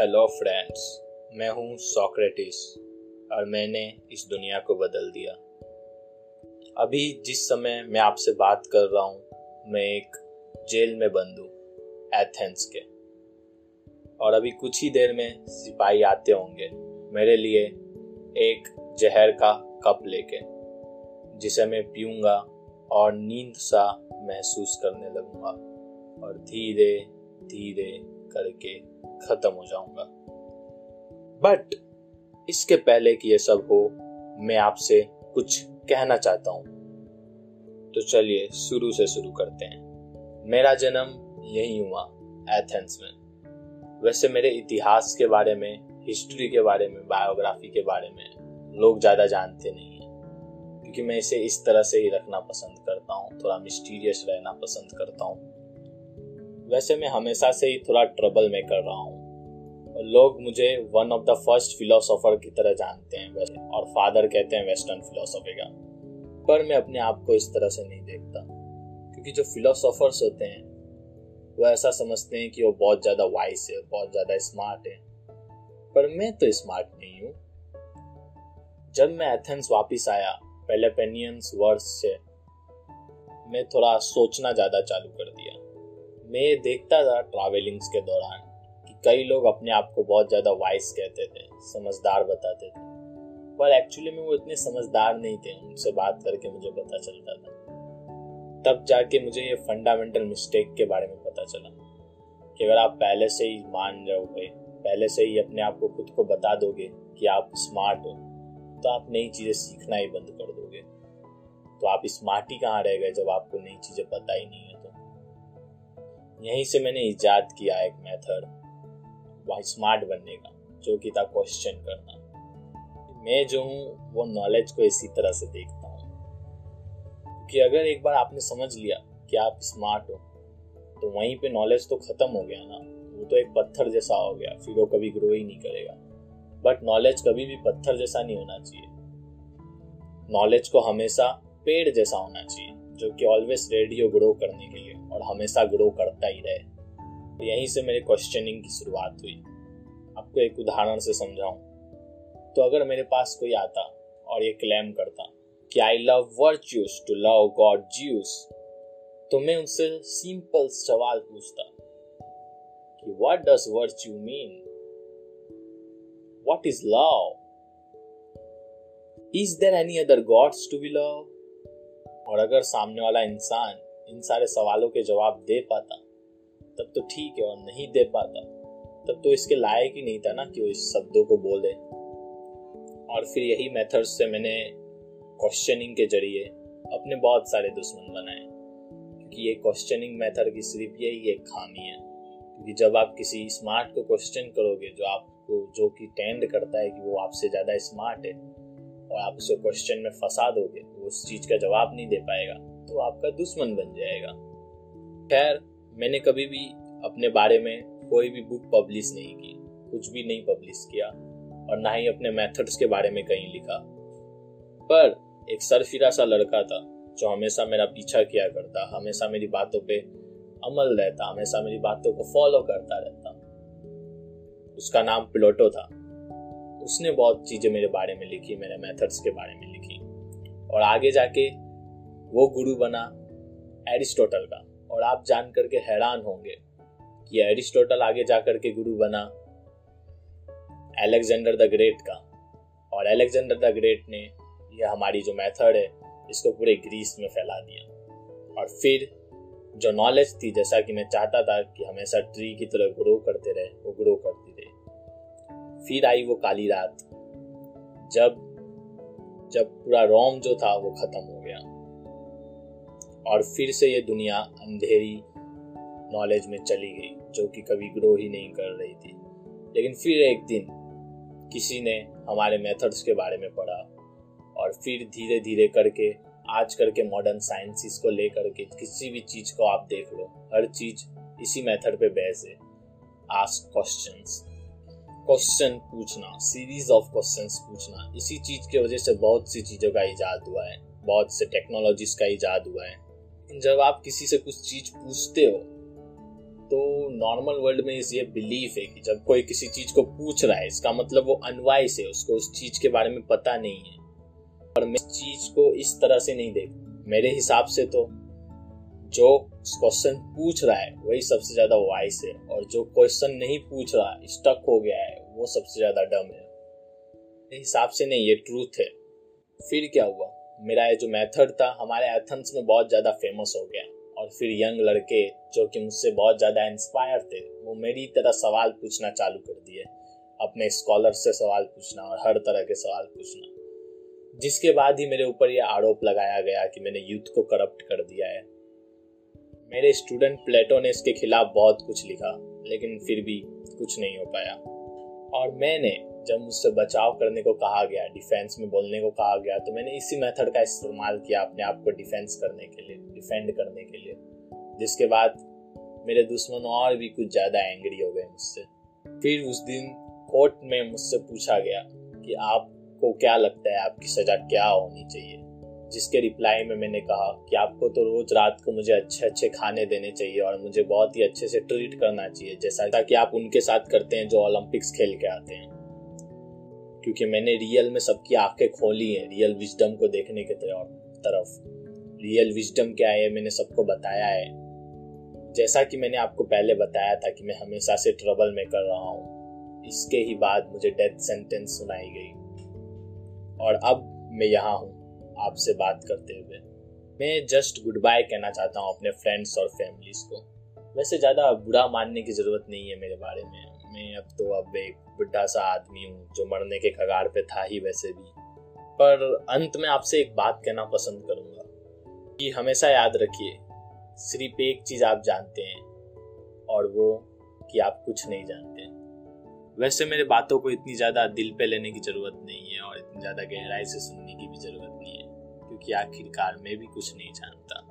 Hello friends, मैं हूँ Socrates और मैंने इस दुनिया को बदल दिया। अभी जिस समय मैं आपसे बात कर रहा हूँ, मैं एक जेल में बंद हूँ एथेंस के, और अभी कुछ ही देर में सिपाही आते होंगे मेरे लिए एक जहर का कप लेके, जिसे मैं पीऊँगा और नींद सा महसूस करने लगूँगा और धीरे धीरे करके खत्म हो जाऊंगा। बट इसके पहले कि ये सब हो, मैं आपसे कुछ कहना चाहता हूं, तो चलिए शुरू से शुरू करते हैं। मेरा जन्म यही हुआ एथेंस में। वैसे मेरे इतिहास के बारे में, हिस्ट्री के बारे में, बायोग्राफी के बारे में लोग ज्यादा जानते नहीं है, क्योंकि मैं इसे इस तरह से ही रखना पसंद करता हूँ, थोड़ा मिस्टीरियस रहना पसंद करता हूँ। वैसे मैं हमेशा से ही थोड़ा ट्रबल में कर रहा हूँ और लोग मुझे one of the first philosopher की तरह जानते हैं वैसे, और फादर कहते हैं वेस्टर्न फिलोसोफी का। पर मैं अपने आप को इस तरह से नहीं देखता, क्योंकि जो फिलोसोफर्स होते हैं वो ऐसा समझते हैं कि वो बहुत ज़्यादा वाइस है, बहुत ज़्यादा स्मार्ट है, पर मैं तो स्मार्ट नहीं हूँ। जब मैं एथेंस वापस आया पेलेपेनियंस वर्ष से, मैं थोड़ा सोचना ज़्यादा चालू कर दिया। मैं देखता था ट्रैवलिंग्स के दौरान कि कई लोग अपने आप को बहुत ज़्यादा वाइस कहते थे, समझदार बताते थे, पर एक्चुअली में वो इतने समझदार नहीं थे। उनसे बात करके मुझे पता चलता था, तब जाके मुझे ये फंडामेंटल मिस्टेक के बारे में पता चला कि अगर आप पहले से ही मान जाओगे, पहले से ही अपने आप को खुद को बता दोगे कि आप स्मार्ट हो, तो आप नई चीज़ें सीखना ही बंद कर दोगे। तो आप स्मार्ट ही कहाँ रह गए जब आपको नई चीज़ें पता ही नहीं है। यहीं से मैंने इजाद किया एक मेथड वहाँ स्मार्ट बनने का, जो कि था क्वेश्चन करना। मैं जो हूँ वो नॉलेज को इसी तरह से देखता हूँ, क्योंकि अगर एक बार आपने समझ लिया कि आप स्मार्ट हो, तो वहीं पे नॉलेज तो ख़त्म हो गया ना, वो तो एक पत्थर जैसा हो गया, फिर वो कभी ग्रो ही नहीं करेगा। बट नॉलेज कभी भी पत्थर जैसा नहीं होना चाहिए, नॉलेज को हमेशा पेड़ जैसा होना चाहिए, जो कि ऑलवेज रेडियो ग्रो करने के लिए और हमेशा ग्रो करता ही रहे। तो यहीं से मेरे क्वेश्चनिंग की शुरुआत हुई। आपको एक उदाहरण से समझाऊं तो, अगर मेरे पास कोई आता और ये क्लेम करता कि I love virtues to love God Jews, तो मैं उनसे सिंपल सवाल पूछता कि what does virtue mean, what is love, is there any other gods to be love. और अगर सामने वाला इंसान इन सारे सवालों के जवाब दे पाता तब तो ठीक है, और नहीं दे पाता तब तो इसके लायक ही नहीं था ना कि वो इस शब्दों को बोले। और फिर यही मेथड से मैंने क्वेश्चनिंग के जरिए अपने बहुत सारे दुश्मन बनाए, क्योंकि ये क्वेश्चनिंग मेथड की सिर्फ यही एक खामी है। क्योंकि जब आप किसी स्मार्ट को क्वेश्चन करोगे, जो आपको, जो कि टेंड करता है कि वो आपसे ज़्यादा स्मार्ट है, और आप उसे क्वेश्चन में फंसा दोगे, वो उस चीज़ का जवाब नहीं दे पाएगा, तो आपका दुश्मन बन जाएगा। खैर, मैंने कभी भी अपने बारे में कोई भी बुक पब्लिश नहीं की, कुछ भी नहीं पब्लिश किया, और ना ही अपने मेथड्स के बारे में कहीं लिखा। पर एक सरफिरा सा लड़का था जो हमेशा मेरा पीछा किया करता, हमेशा मेरी बातों पे अमल रहता, हमेशा मेरी बातों को फॉलो करता रहता। उसका नाम पिलोटो था। उसने बहुत चीज़ें मेरे बारे में लिखी, मेरे मेथड्स के बारे में लिखी, और आगे जाके वो गुरु बना एरिस्टोटल का। और आप जान करके हैरान होंगे कि एरिस्टोटल आगे जा करके गुरु बना अलेक्जेंडर द ग्रेट का, और अलेक्जेंडर द ग्रेट ने यह हमारी जो मेथड है इसको पूरे ग्रीस में फैला दिया। और फिर जो नॉलेज थी, जैसा कि मैं चाहता था कि हमेशा ट्री की तरह ग्रो करते रहे, वो ग्रो करती रही। फिर आई वो काली रात, जब पूरा रोम जो था वो खत्म हो गया, और फिर से ये दुनिया अंधेरी नॉलेज में चली गई, जो कि कभी ग्रो ही नहीं कर रही थी। लेकिन फिर एक दिन किसी ने हमारे मेथड्स के बारे में पढ़ा, और फिर धीरे धीरे करके आज करके मॉडर्न साइंसिस को ले करके किसी भी चीज़ को आप देख लो, हर चीज़ इसी मेथड पे बेस है। आस्क क्वेश्चंस, क्वेश्चन पूछना, सीरीज ऑफ क्वेश्चंस पूछना, इसी चीज़ की वजह से बहुत सी चीज़ों का इजाद हुआ है, बहुत से टेक्नोलॉजीज का इजाद हुआ है। जब आप किसी से कुछ चीज़ पूछते हो तो नॉर्मल वर्ल्ड में ये बिलीफ है कि जब कोई किसी चीज को पूछ रहा है इसका मतलब वो अनवाइज है, उसको उस चीज के बारे में पता नहीं है। और मैं चीज को इस तरह से नहीं देखता। मेरे हिसाब से तो जो क्वेश्चन पूछ रहा है वही सबसे ज्यादा वाइज है, और जो क्वेश्चन नहीं पूछ रहा, स्टक हो गया है, वो सबसे ज्यादा डम है। मेरे हिसाब से नहीं, ये ट्रूथ है। फिर क्या हुआ, मेरा ये जो मेथड था हमारे एथेंस में बहुत ज़्यादा फेमस हो गया, और फिर यंग लड़के जो कि मुझसे बहुत ज़्यादा इंस्पायर थे वो मेरी तरह सवाल पूछना चालू कर दिए, अपने स्कॉलर से सवाल पूछना और हर तरह के सवाल पूछना, जिसके बाद ही मेरे ऊपर ये आरोप लगाया गया कि मैंने यूथ को करप्ट कर दिया है। मेरे स्टूडेंट प्लेटो ने इसके खिलाफ बहुत कुछ लिखा, लेकिन फिर भी कुछ नहीं हो पाया। और मैंने जब मुझसे बचाव करने को कहा गया, डिफेंस में बोलने को कहा गया, तो मैंने इसी मेथड का इस्तेमाल किया अपने आप को डिफेंस करने के लिए, डिफेंड करने के लिए, जिसके बाद मेरे दुश्मन और भी कुछ ज़्यादा एंग्री हो गए मुझसे। फिर उस दिन कोर्ट में मुझसे पूछा गया कि आपको क्या लगता है आपकी सज़ा क्या होनी चाहिए, जिसके रिप्लाई में मैंने कहा कि आपको तो रोज़ रात को मुझे अच्छे अच्छे खाने देने चाहिए और मुझे बहुत ही अच्छे से ट्रीट करना चाहिए, जैसा कि आप उनके साथ करते हैं जो ओलम्पिक्स खेल के आते हैं, क्योंकि मैंने रियल में सबकी आंखें खोली हैं रियल विजडम को देखने के तरफ। रियल विजडम क्या है मैंने सबको बताया है। जैसा कि मैंने आपको पहले बताया था कि मैं हमेशा से ट्रबल में कर रहा हूँ, इसके ही बाद मुझे डेथ सेंटेंस सुनाई गई और अब मैं यहाँ हूँ आपसे बात करते हुए। मैं जस्ट गुड बाय कहना चाहता हूँ अपने फ्रेंड्स और फैमिलीज को। वैसे ज़्यादा बुरा मानने की ज़रूरत नहीं है मेरे बारे में, मैं अब एक बुढ़ा सा आदमी हूँ जो मरने के कगार पे था ही वैसे भी। पर अंत में आपसे एक बात कहना पसंद करूँगा कि हमेशा याद रखिए सिर्फ एक चीज़ आप जानते हैं, और वो कि आप कुछ नहीं जानते। वैसे मेरे बातों को इतनी ज़्यादा दिल पे लेने की ज़रूरत नहीं है और इतनी ज़्यादा गहराई से सुनने की भी ज़रूरत नहीं है, क्योंकि आखिरकार मैं भी कुछ नहीं जानता।